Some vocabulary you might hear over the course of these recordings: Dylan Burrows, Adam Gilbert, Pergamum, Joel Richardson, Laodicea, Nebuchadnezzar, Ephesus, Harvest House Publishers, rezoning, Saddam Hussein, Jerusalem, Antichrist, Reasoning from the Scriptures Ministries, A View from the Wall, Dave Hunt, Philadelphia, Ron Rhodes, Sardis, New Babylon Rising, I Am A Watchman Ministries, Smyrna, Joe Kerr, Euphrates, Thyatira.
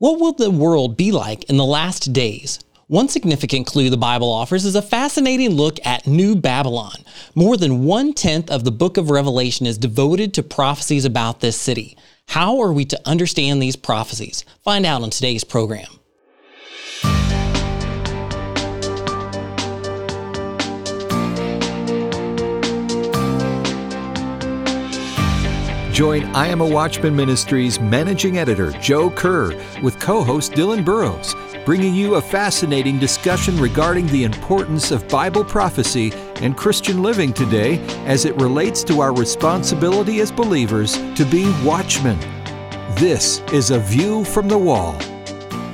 What will the world be like in the last days? One significant clue the Bible offers is a fascinating look at New Babylon. More than 1/10 of the book of Revelation is devoted to prophecies about this city. How are we to understand these prophecies? Find out on today's program. Join I Am a Watchman Ministries Managing Editor Joe Kerr with co-host Dylan Burrows, bringing you a fascinating discussion regarding the importance of Bible prophecy and Christian living today as it relates to our responsibility as believers to be watchmen. This is A View from the Wall.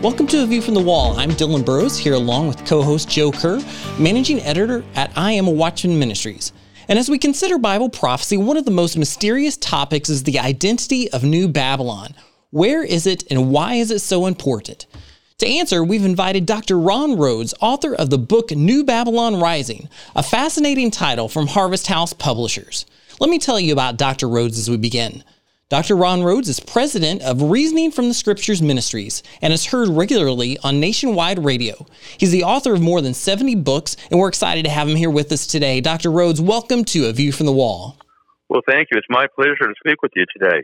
Welcome to A View from the Wall. I'm Dylan Burrows, here along with co-host Joe Kerr, Managing Editor at I Am a Watchman Ministries. And as we consider Bible prophecy, one of the most mysterious topics is the identity of New Babylon. Where is it and why is it so important? To answer, we've invited Dr. Ron Rhodes, author of the book New Babylon Rising, a fascinating title from Harvest House Publishers. Let me tell you about Dr. Rhodes as we begin. Dr. Ron Rhodes is president of Reasoning from the Scriptures Ministries and is heard regularly on nationwide radio. He's the author of more than 70 books, and we're excited to have him here with us today. Dr. Rhodes, welcome to A View from the Wall. Well, thank you. It's my pleasure to speak with you today.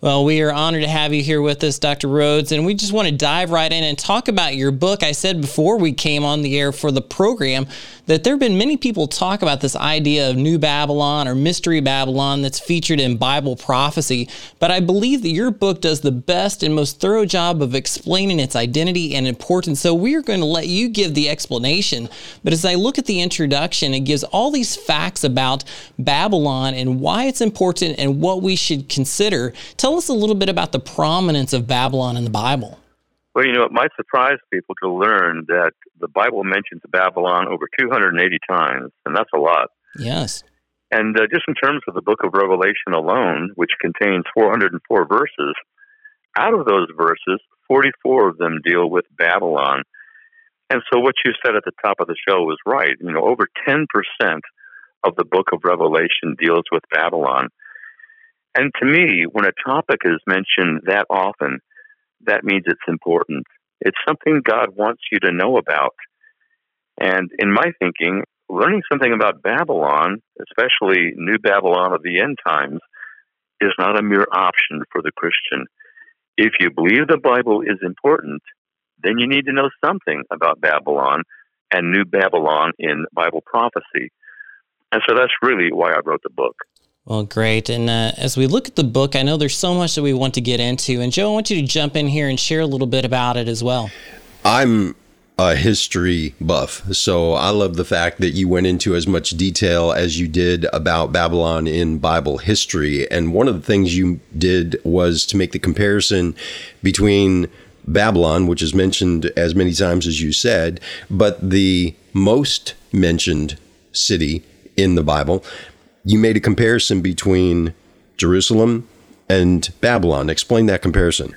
Well, we are honored to have you here with us, Dr. Rhodes, and we just want to dive right in and talk about your book. I said before we came on the air for the program that there have been many people talk about this idea of New Babylon or Mystery Babylon that's featured in Bible prophecy, but I believe that your book does the best and most thorough job of explaining its identity and importance, so we are going to let you give the explanation. But as I look at the introduction, it gives all these facts about Babylon and why it's important and what we should consider. Tell us a little bit about the prominence of Babylon in the Bible. Well, you know, it might surprise people to learn that the Bible mentions Babylon over 280 times, and that's a lot. Yes. And just in terms of the book of Revelation alone, which contains 404 verses, out of those verses, 44 of them deal with Babylon. And so what you said at the top of the show was right. You know, over 10% of the book of Revelation deals with Babylon. And to me, when a topic is mentioned that often, that means it's important. It's something God wants you to know about. And in my thinking, learning something about Babylon, especially New Babylon of the end times, is not a mere option for the Christian. If you believe the Bible is important, then you need to know something about Babylon and New Babylon in Bible prophecy. And so that's really why I wrote the book. Well, great. And as we look at the book, I know there's so much that we want to get into. And Joe, I want you to jump in here and share a little bit about it as well. I'm a history buff, so I love the fact that you went into as much detail as you did about Babylon in Bible history. And one of the things you did was to make the comparison between Babylon, which is mentioned as many times as you said, but the most mentioned city in the Bible. You made a comparison between Jerusalem and Babylon. Explain that comparison.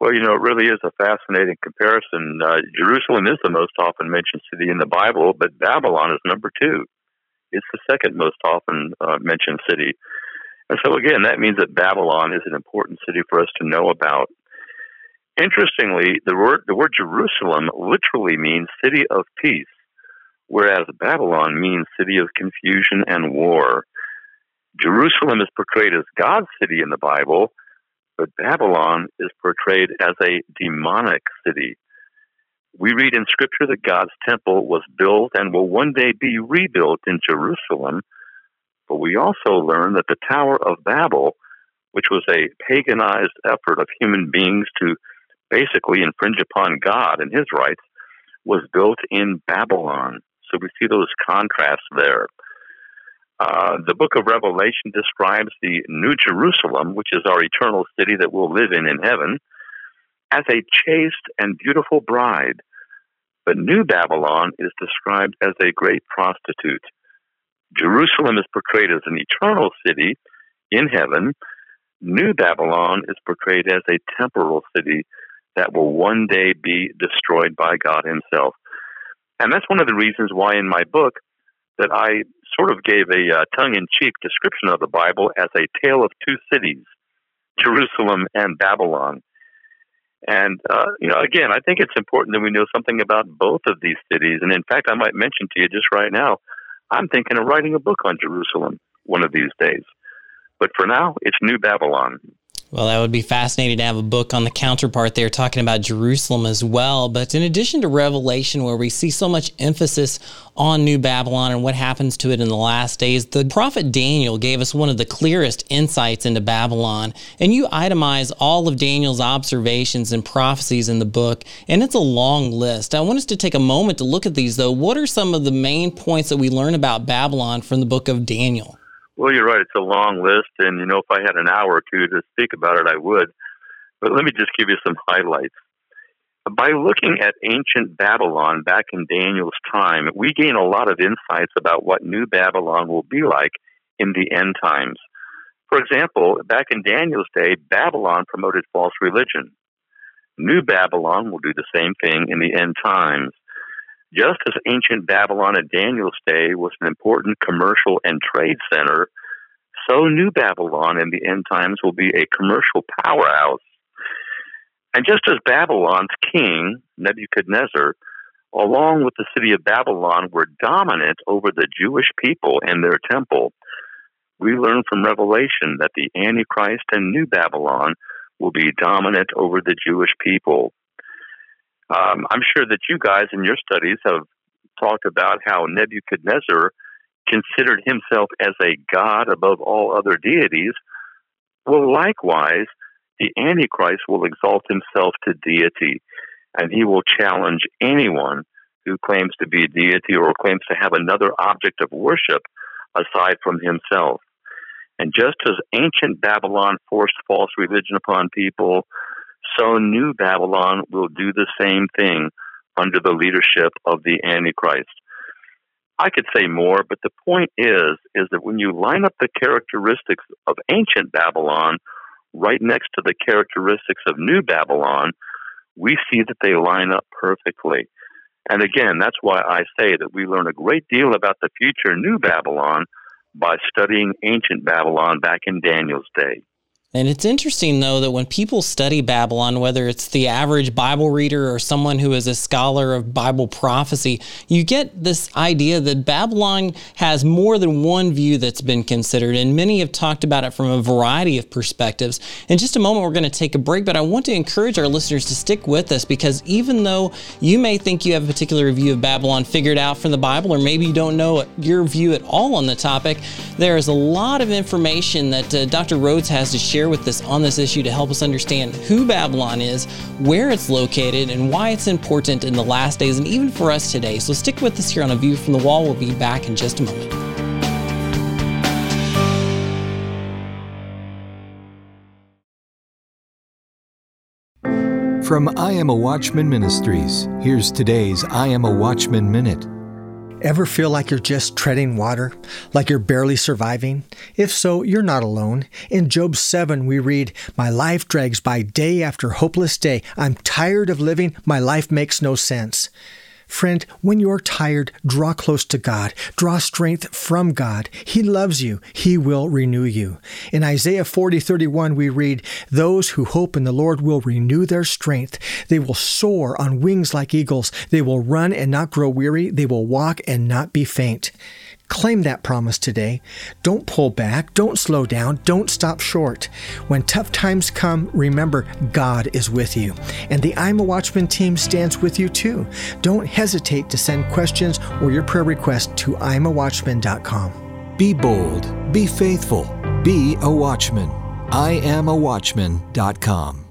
Well, you know, it really is a fascinating comparison. Jerusalem is the most often mentioned city in the Bible, but Babylon is number two. It's the second most often mentioned city. And so, again, that means that Babylon is an important city for us to know about. Interestingly, the word Jerusalem literally means city of peace, whereas Babylon means city of confusion and war. Jerusalem is portrayed as God's city in the Bible, but Babylon is portrayed as a demonic city. We read in Scripture that God's temple was built and will one day be rebuilt in Jerusalem, but we also learn that the Tower of Babel, which was a paganized effort of human beings to basically infringe upon God and his rights, was built in Babylon. So we see those contrasts there. The book of Revelation describes the New Jerusalem, which is our eternal city that we'll live in heaven, as a chaste and beautiful bride. But New Babylon is described as a great prostitute. Jerusalem is portrayed as an eternal city in heaven. New Babylon is portrayed as a temporal city that will one day be destroyed by God himself. And that's one of the reasons why in my book that I sort of gave a tongue-in-cheek description of the Bible as a tale of two cities, Jerusalem and Babylon. And, again, I think it's important that we know something about both of these cities. And in fact, I might mention to you just right now, I'm thinking of writing a book on Jerusalem one of these days. But for now, it's New Babylon. Well, that would be fascinating to have a book on the counterpart there talking about Jerusalem as well. But in addition to Revelation, where we see so much emphasis on New Babylon and what happens to it in the last days, the prophet Daniel gave us one of the clearest insights into Babylon. And you itemize all of Daniel's observations and prophecies in the book, and it's a long list. I want us to take a moment to look at these, though. What are some of the main points that we learn about Babylon from the book of Daniel? Well, you're right. It's a long list, and, if I had an hour or two to speak about it, I would. But let me just give you some highlights. By looking at ancient Babylon back in Daniel's time, we gain a lot of insights about what New Babylon will be like in the end times. For example, back in Daniel's day, Babylon promoted false religion. New Babylon will do the same thing in the end times. Just as ancient Babylon in Daniel's day was an important commercial and trade center, so New Babylon in the end times will be a commercial powerhouse. And just as Babylon's king, Nebuchadnezzar, along with the city of Babylon, were dominant over the Jewish people and their temple, we learn from Revelation that the Antichrist and New Babylon will be dominant over the Jewish people. I'm sure that you guys in your studies have talked about how Nebuchadnezzar considered himself as a god above all other deities. Well, likewise, the Antichrist will exalt himself to deity, and he will challenge anyone who claims to be a deity or claims to have another object of worship aside from himself. And just as ancient Babylon forced false religion upon people, so New Babylon will do the same thing under the leadership of the Antichrist. I could say more, but the point is that when you line up the characteristics of ancient Babylon right next to the characteristics of New Babylon, we see that they line up perfectly. And again, that's why I say that we learn a great deal about the future New Babylon by studying ancient Babylon back in Daniel's day. And it's interesting, though, that when people study Babylon, whether it's the average Bible reader or someone who is a scholar of Bible prophecy, you get this idea that Babylon has more than one view that's been considered, and many have talked about it from a variety of perspectives. In just a moment, we're going to take a break, but I want to encourage our listeners to stick with us, because even though you may think you have a particular view of Babylon figured out from the Bible, or maybe you don't know your view at all on the topic, there is a lot of information that Dr. Rhodes has to share with us on this issue to help us understand who Babylon is, where it's located, and why it's important in the last days, and even for us today. So stick with us here on A View from the Wall. We'll be back in just a moment. From I Am a Watchman Ministries, here's today's I Am a Watchman Minute. Ever feel like you're just treading water? Like you're barely surviving? If so, you're not alone. In Job 7, we read, "My life drags by day after hopeless day. I'm tired of living. My life makes no sense." Friend, when you're tired, draw close to God. Draw strength from God. He loves you. He will renew you. In Isaiah 40:31, we read, "Those who hope in the Lord will renew their strength. They will soar on wings like eagles. They will run and not grow weary. They will walk and not be faint." Claim that promise today. Don't pull back. Don't slow down. Don't stop short. When tough times come, remember God is with you. And the I'm a Watchman team stands with you too. Don't hesitate to send questions or your prayer request to imawatchman.com. Be bold. Be faithful. Be a watchman. IamAWatchman.com.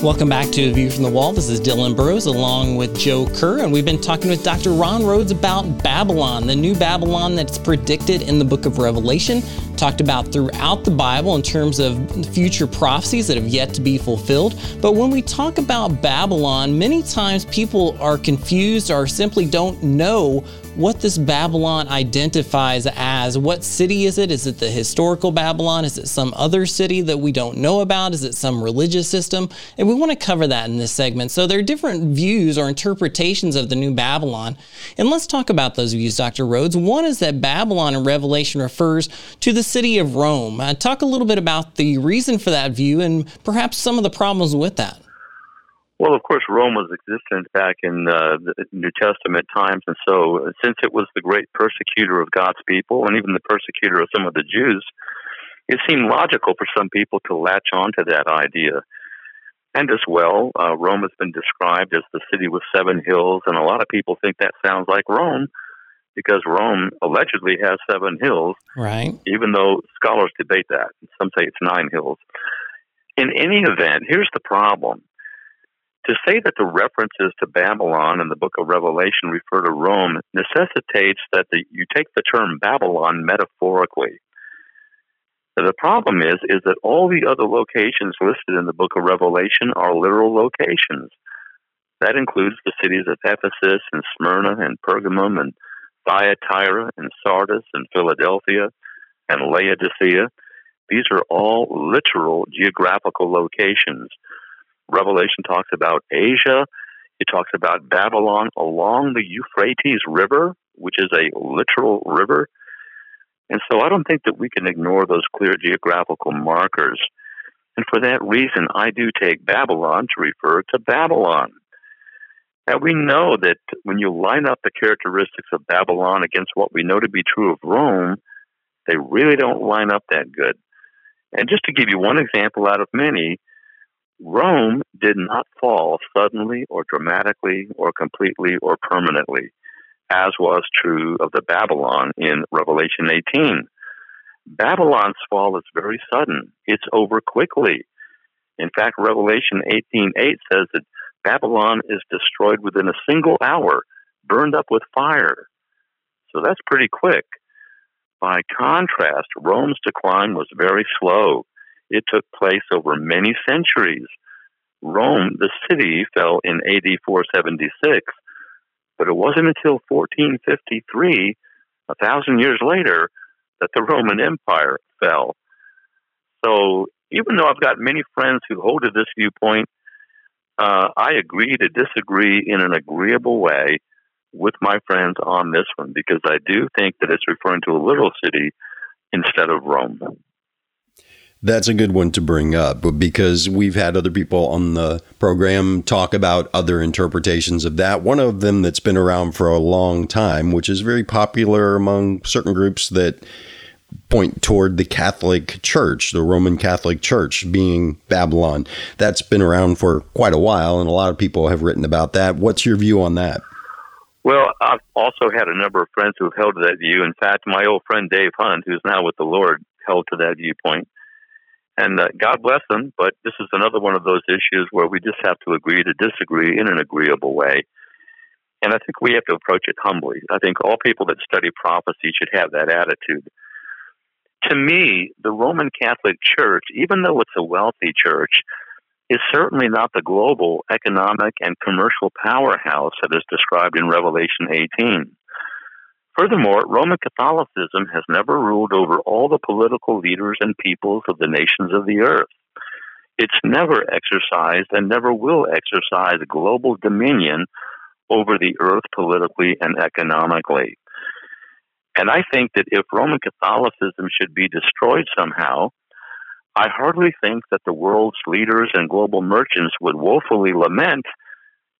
Welcome back to A View from the Wall. This is Dylan Burrows along with Joe Kerr, and we've been talking with Dr. Ron Rhodes about Babylon, the new Babylon that's predicted in the book of Revelation, talked about throughout the Bible in terms of future prophecies that have yet to be fulfilled. But when we talk about Babylon, many times people are confused or simply don't know what this Babylon identifies as. What city is it? Is it the historical Babylon? Is it some other city that we don't know about? Is it some religious system? And we want to cover that in this segment. So there are different views or interpretations of the New Babylon. And let's talk about those views, Dr. Rhodes. One is that Babylon in Revelation refers to the city of Rome. Talk a little bit about the reason for that view and perhaps some of the problems with that. Well, of course, Rome was existent back in the New Testament times, and so since it was the great persecutor of God's people and even the persecutor of some of the Jews, it seemed logical for some people to latch on to that idea. And as well, Rome has been described as the city with seven hills, and a lot of people think that sounds like Rome because Rome allegedly has seven hills, right? Even though scholars debate that. Some say it's nine hills. In any event, here's the problem. To say that the references to Babylon in the book of Revelation refer to Rome necessitates that you take the term Babylon metaphorically. The problem is that all the other locations listed in the book of Revelation are literal locations. That includes the cities of Ephesus and Smyrna and Pergamum and Thyatira and Sardis and Philadelphia and Laodicea. These are all literal geographical locations. Revelation talks about Asia. It talks about Babylon along the Euphrates River, which is a literal river. And so I don't think that we can ignore those clear geographical markers. And for that reason, I do take Babylon to refer to Babylon. Now, we know that when you line up the characteristics of Babylon against what we know to be true of Rome, they really don't line up that good. And just to give you one example out of many, Rome did not fall suddenly or dramatically or completely or permanently, as was true of the Babylon in Revelation 18. Babylon's fall is very sudden. It's over quickly. In fact, Revelation 18:8 says that Babylon is destroyed within a single hour, burned up with fire. So that's pretty quick. By contrast, Rome's decline was very slow. It took place over many centuries. Rome, the city, fell in AD 476, but it wasn't until 1453, 1,000 years later, that the Roman Empire fell. So even though I've got many friends who hold to this viewpoint, I agree to disagree in an agreeable way with my friends on this one, because I do think that it's referring to a literal city instead of Rome. That's a good one to bring up, because we've had other people on the program talk about other interpretations of that. One of them that's been around for a long time, which is very popular among certain groups that point toward the Catholic Church, the Roman Catholic Church being Babylon. That's been around for quite a while, and a lot of people have written about that. What's your view on that? Well, I've also had a number of friends who have held to that view. In fact, my old friend Dave Hunt, who's now with the Lord, held to that viewpoint. And God bless them, but this is another one of those issues where we just have to agree to disagree in an agreeable way. And I think we have to approach it humbly. I think all people that study prophecy should have that attitude. To me, the Roman Catholic Church, even though it's a wealthy church, is certainly not the global economic and commercial powerhouse that is described in Revelation 18. Furthermore, Roman Catholicism has never ruled over all the political leaders and peoples of the nations of the earth. It's never exercised and never will exercise global dominion over the earth politically and economically. And I think that if Roman Catholicism should be destroyed somehow, I hardly think that the world's leaders and global merchants would woefully lament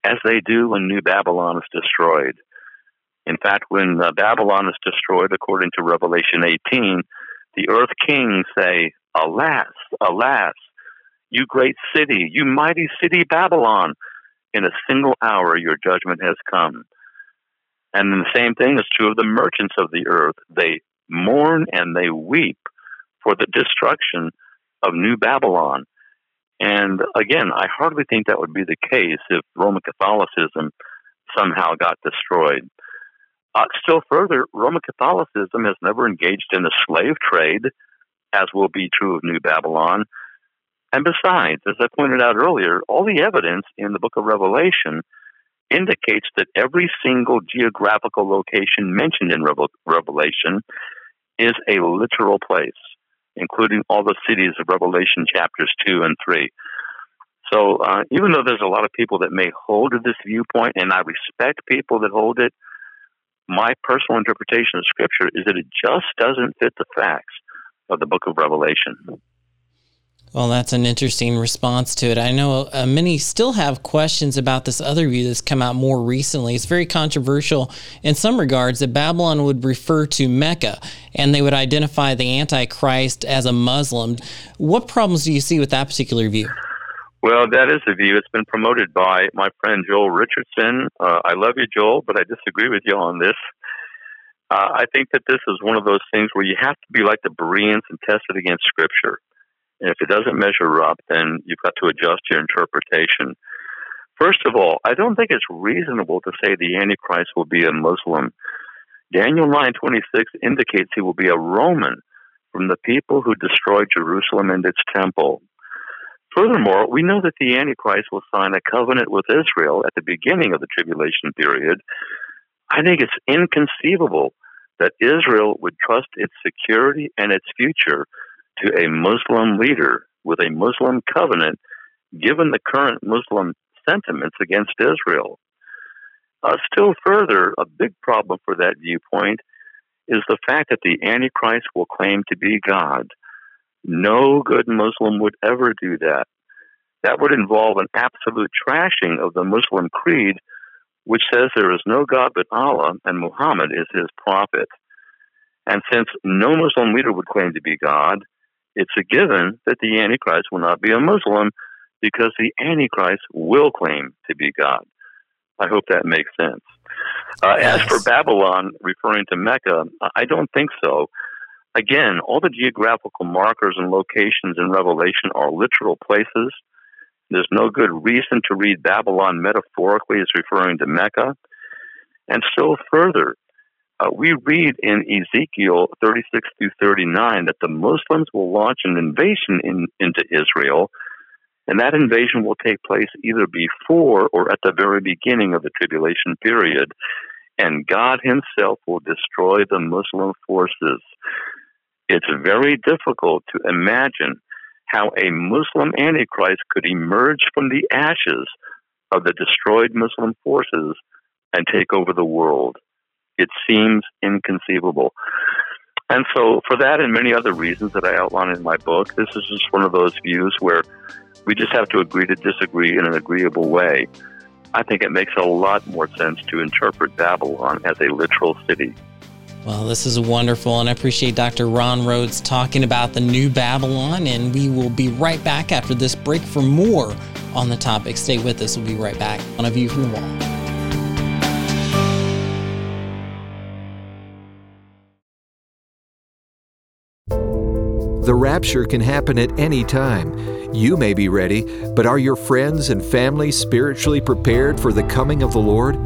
as they do when New Babylon is destroyed. In fact, when Babylon is destroyed, according to Revelation 18, the earth kings say, "Alas, alas, you great city, you mighty city Babylon, in a single hour your judgment has come." And the same thing is true of the merchants of the earth. They mourn and they weep for the destruction of New Babylon. And again, I hardly think that would be the case if Roman Catholicism somehow got destroyed. Still further, Roman Catholicism has never engaged in the slave trade, as will be true of New Babylon. And besides, as I pointed out earlier, all the evidence in the book of Revelation indicates that every single geographical location mentioned in Revelation is a literal place, including all the cities of Revelation chapters 2 and 3. So even though there's a lot of people that may hold to this viewpoint, and I respect people that hold it, my personal interpretation of Scripture is that it just doesn't fit the facts of the book of Revelation. Well, that's an interesting response to it. I know many still have questions about this other view that's come out more recently. It's very controversial in some regards that Babylon would refer to Mecca, and they would identify the Antichrist as a Muslim. What problems do you see with that particular view? Well, that is the view. It's been promoted by my friend Joel Richardson. I love you, Joel, but I disagree with you on this. I think that this is one of those things where you have to be like the Bereans and test it against Scripture. And if it doesn't measure up, then you've got to adjust your interpretation. First of all, I don't think it's reasonable to say the Antichrist will be a Muslim. Daniel 9:26 indicates he will be a Roman from the people who destroyed Jerusalem and its temple. Furthermore, we know that the Antichrist will sign a covenant with Israel at the beginning of the tribulation period. I think it's inconceivable that Israel would trust its security and its future to a Muslim leader with a Muslim covenant, given the current Muslim sentiments against Israel. Still further, a big problem for that viewpoint is the fact that the Antichrist will claim to be God. No good Muslim would ever do that. That would involve an absolute trashing of the Muslim creed, which says there is no God but Allah and Muhammad is his prophet. And since no Muslim leader would claim to be God, it's a given that the Antichrist will not be a Muslim because the Antichrist will claim to be God. I hope that makes sense. Yes. As for Babylon referring to Mecca, I don't think so. Again, all the geographical markers and locations in Revelation are literal places. There's no good reason to read Babylon metaphorically as referring to Mecca. And still further, we read in Ezekiel 36 through 39 that the Muslims will launch an invasion into Israel, and that invasion will take place either before or at the very beginning of the tribulation period, and God himself will destroy the Muslim forces. It's very difficult to imagine how a Muslim Antichrist could emerge from the ashes of the destroyed Muslim forces and take over the world. It seems inconceivable. And so for that and many other reasons that I outline in my book, this is just one of those views where we just have to agree to disagree in an agreeable way. I think it makes a lot more sense to interpret Babylon as a literal city. Well, this is wonderful, and I appreciate Dr. Ron Rhodes talking about the New Babylon, and we will be right back after this break for more on the topic. Stay with us. We'll be right back on A View from the Wall. The rapture can happen at any time. You may be ready, but are your friends and family spiritually prepared for the coming of the Lord?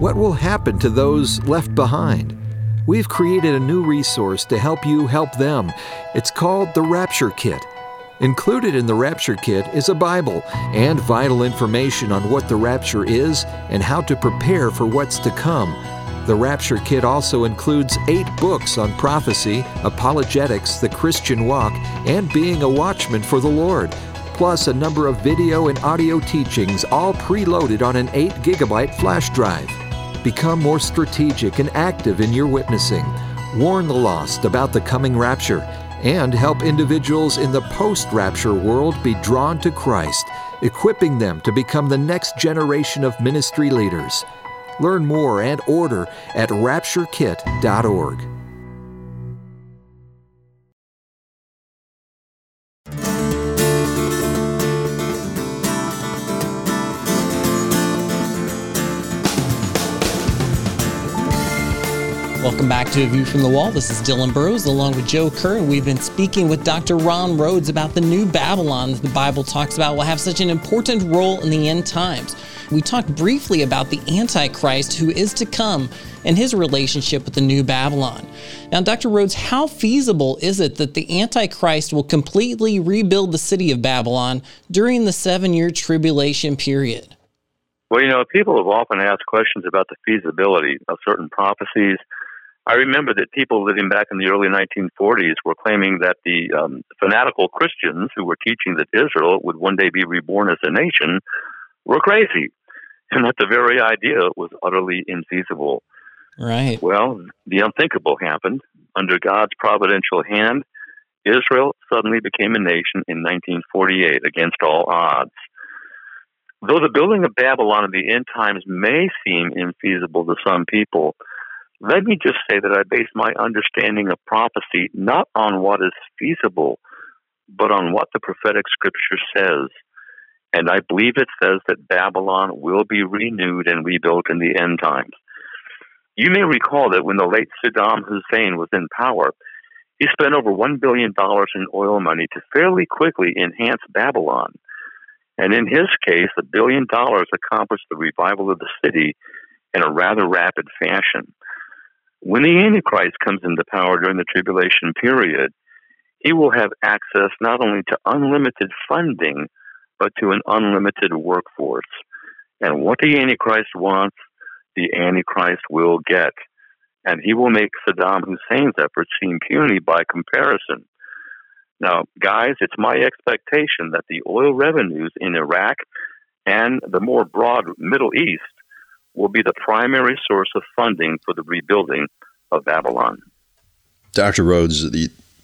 What will happen to those left behind? We've created a new resource to help you help them. It's called the Rapture Kit. Included in the Rapture Kit is a Bible and vital information on what the rapture is and how to prepare for what's to come. The Rapture Kit also includes 8 books on prophecy, apologetics, the Christian walk, and being a watchman for the Lord, plus a number of video and audio teachings, all preloaded on an 8 gigabyte flash drive. Become more strategic and active in your witnessing. Warn the lost about the coming rapture and help individuals in the post-rapture world be drawn to Christ, equipping them to become the next generation of ministry leaders. Learn more and order at rapturekit.org. Welcome back to A View from the Wall. This is Dylan Burrows along with Joe Kerr, and we've been speaking with Dr. Ron Rhodes about the New Babylon that the Bible talks about will have such an important role in the end times. We talked briefly about the Antichrist who is to come and his relationship with the New Babylon. Now, Dr. Rhodes, how feasible is it that the Antichrist will completely rebuild the city of Babylon during the 7-year tribulation period? Well, you know, people have often asked questions about the feasibility of certain prophecies. I remember that people living back in the early 1940s were claiming that the fanatical Christians who were teaching that Israel would one day be reborn as a nation were crazy, and that the very idea was utterly infeasible. Right. Well, the unthinkable happened. Under God's providential hand, Israel suddenly became a nation in 1948 against all odds. Though the building of Babylon in the end times may seem infeasible to some people, let me just say that I base my understanding of prophecy not on what is feasible, but on what the prophetic scripture says. And I believe it says that Babylon will be renewed and rebuilt in the end times. You may recall that when the late Saddam Hussein was in power, he spent over $1 billion in oil money to fairly quickly enhance Babylon. And in his case, $1 billion accomplished the revival of the city in a rather rapid fashion. When the Antichrist comes into power during the tribulation period, he will have access not only to unlimited funding, but to an unlimited workforce. And what the Antichrist wants, the Antichrist will get. And he will make Saddam Hussein's efforts seem puny by comparison. Now, guys, it's my expectation that the oil revenues in Iraq and the more broad Middle East will be the primary source of funding for the rebuilding of Babylon. Dr. Rhodes,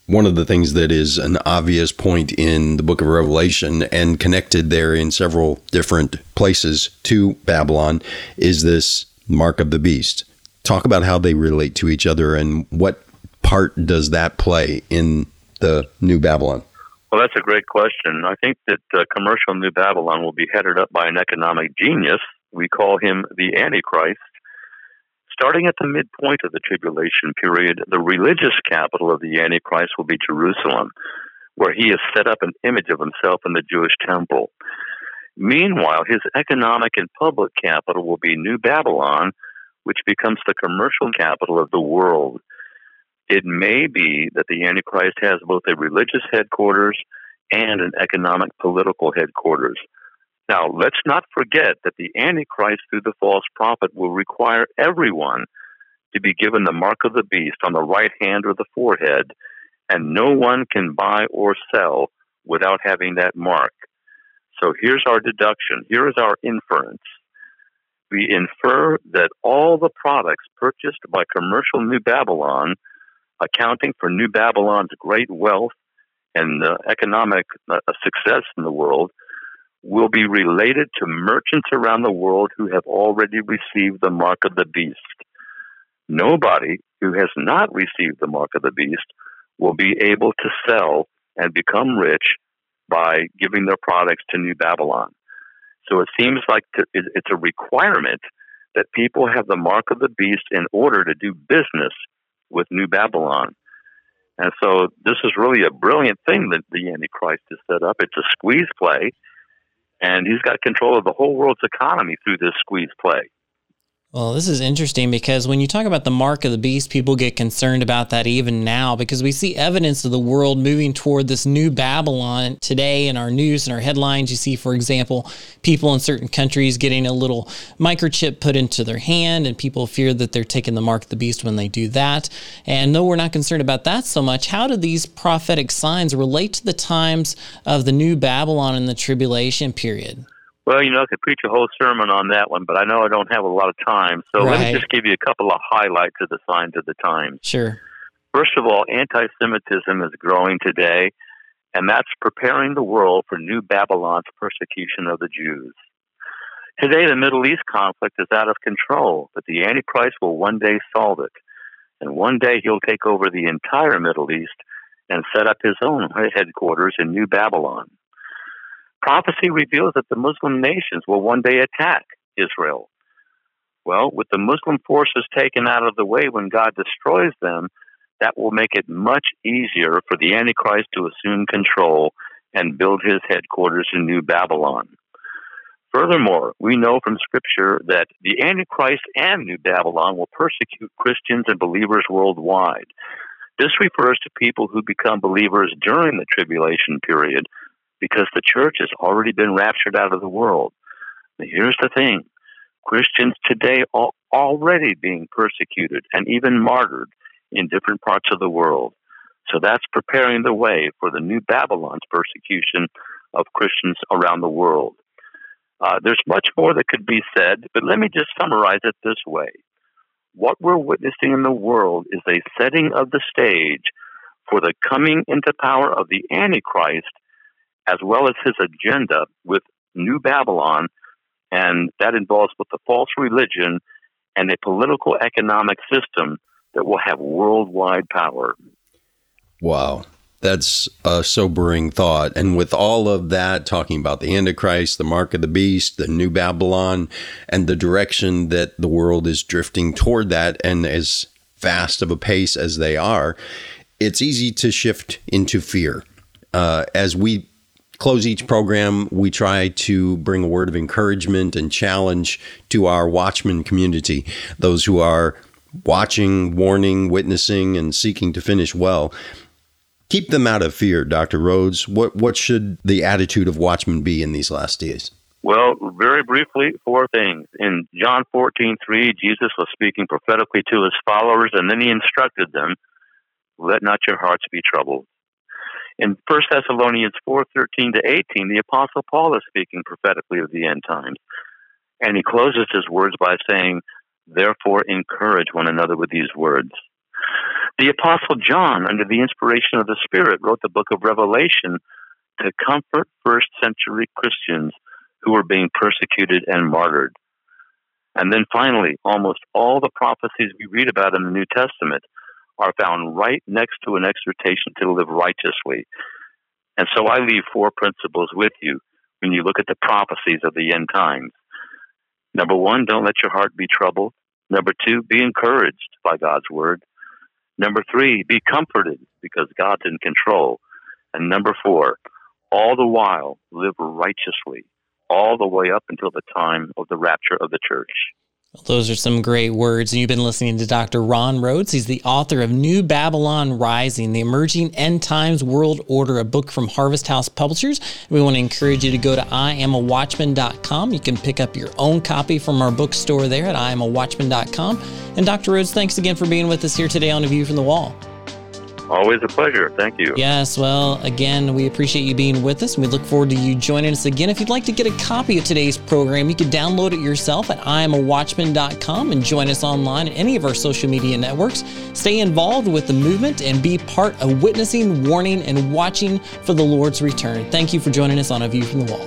one of the things that is an obvious point in the book of Revelation and connected there in several different places to Babylon is this mark of the beast. Talk about how they relate to each other and what part does that play in the New Babylon? Well, that's a great question. I think that commercial New Babylon will be headed up by an economic genius. We call him the Antichrist. Starting at the midpoint of the tribulation period, the religious capital of the Antichrist will be Jerusalem, where he has set up an image of himself in the Jewish temple. Meanwhile, his economic and public capital will be New Babylon, which becomes the commercial capital of the world. It may be that the Antichrist has both a religious headquarters and an economic political headquarters. Now, let's not forget that the Antichrist through the false prophet will require everyone to be given the mark of the beast on the right hand or the forehead, and no one can buy or sell without having that mark. So here's our deduction. Here is our inference. We infer that all the products purchased by commercial New Babylon, accounting for New Babylon's great wealth and economic success in the world, will be related to merchants around the world who have already received the mark of the beast. Nobody who has not received the mark of the beast will be able to sell and become rich by giving their products to New Babylon. So it seems like it's a requirement that people have the mark of the beast in order to do business with New Babylon. And so this is really a brilliant thing that the Antichrist has set up. It's a squeeze play. And he's got control of the whole world's economy through this squeeze play. Well, this is interesting because when you talk about the mark of the beast, people get concerned about that even now because we see evidence of the world moving toward this new Babylon today in our news and our headlines. You see, for example, people in certain countries getting a little microchip put into their hand, and people fear that they're taking the mark of the beast when they do that. And no, we're not concerned about that so much. How do these prophetic signs relate to the times of the new Babylon and the tribulation period? Well, you know, I could preach a whole sermon on that one, but I know I don't have a lot of time. So Right. Let me just give you a couple of highlights of the signs of the times. Sure. First of all, anti-Semitism is growing today, and that's preparing the world for New Babylon's persecution of the Jews. Today, the Middle East conflict is out of control, but the Antichrist will one day solve it. And one day he'll take over the entire Middle East and set up his own headquarters in New Babylon. Prophecy reveals that the Muslim nations will one day attack Israel. Well, with the Muslim forces taken out of the way when God destroys them, that will make it much easier for the Antichrist to assume control and build his headquarters in New Babylon. Furthermore, we know from Scripture that the Antichrist and New Babylon will persecute Christians and believers worldwide. This refers to people who become believers during the tribulation period, because the church has already been raptured out of the world. But here's the thing. Christians today are already being persecuted and even martyred in different parts of the world. So that's preparing the way for the New Babylon's persecution of Christians around the world. There's much more that could be said, but let me just summarize it this way. What we're witnessing in the world is a setting of the stage for the coming into power of the Antichrist, as well as his agenda with New Babylon, and that involves both a false religion and a political economic system that will have worldwide power. Wow. That's a sobering thought. And with all of that, talking about the Antichrist, the mark of the beast, the New Babylon, and the direction that the world is drifting toward that, and as fast of a pace as they are, it's easy to shift into fear. As we close each program, we try to bring a word of encouragement and challenge to our watchman community, those who are watching, warning, witnessing, and seeking to finish well. Keep them out of fear, Dr. Rhodes. What should the attitude of watchmen be in these last days? Well, very briefly, four things. In John 14:3, Jesus was speaking prophetically to his followers, and then he instructed them, "Let not your hearts be troubled." In 1 Thessalonians 4:13-18, the Apostle Paul is speaking prophetically of the end times, and he closes his words by saying, "Therefore, encourage one another with these words." The Apostle John, under the inspiration of the Spirit, wrote the book of Revelation to comfort first-century Christians who were being persecuted and martyred. And then finally, almost all the prophecies we read about in the New Testament are found right next to an exhortation to live righteously. And so I leave four principles with you when you look at the prophecies of the end times. Number one, don't let your heart be troubled. Number two, be encouraged by God's word. Number three, be comforted because God's in control. And number four, all the while, live righteously, all the way up until the time of the rapture of the church. Well, those are some great words. And you've been listening to Dr. Ron Rhodes. He's the author of New Babylon Rising, The Emerging End Times World Order, a book from Harvest House Publishers. We want to encourage you to go to IamAWatchman.com. You can pick up your own copy from our bookstore there at IamAWatchman.com. And Dr. Rhodes, thanks again for being with us here today on A View from the Wall. Always a pleasure. Thank you. Yes. Well, again, we appreciate you being with us. We look forward to you joining us again. If you'd like to get a copy of today's program, you can download it yourself at IamAWatchman.com and join us online at any of our social media networks. Stay involved with the movement and be part of witnessing, warning, and watching for the Lord's return. Thank you for joining us on A View from the Wall.